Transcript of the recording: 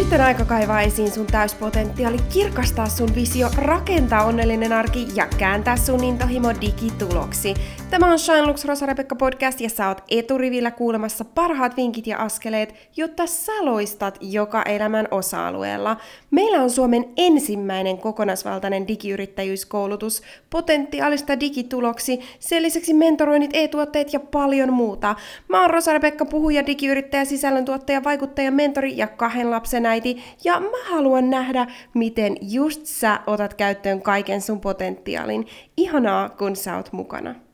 Nyt on aika kaivaa esiin sun täyspotentiaali, kirkastaa sun visio, rakentaa onnellinen arki ja kääntää sun intohimo digituloksi. Tämä on ShineLux Rosarebekka Podcast ja sä oot eturivillä kuulemassa parhaat vinkit ja askeleet, jotta sä loistat joka elämän osa-alueella. Meillä on Suomen ensimmäinen kokonaisvaltainen digiyrittäjyyskoulutus, potentiaalista digituloksi, sen lisäksi mentoroinnit, e-tuotteet ja paljon muuta. Mä oon Rosarebekka, puhuja, digiyrittäjä, sisällöntuottaja, vaikuttaja, mentori ja 2 lapsen äiti, ja mä haluan nähdä, miten just sä otat käyttöön kaiken sun potentiaalin. Ihanaa, kun sä oot mukana.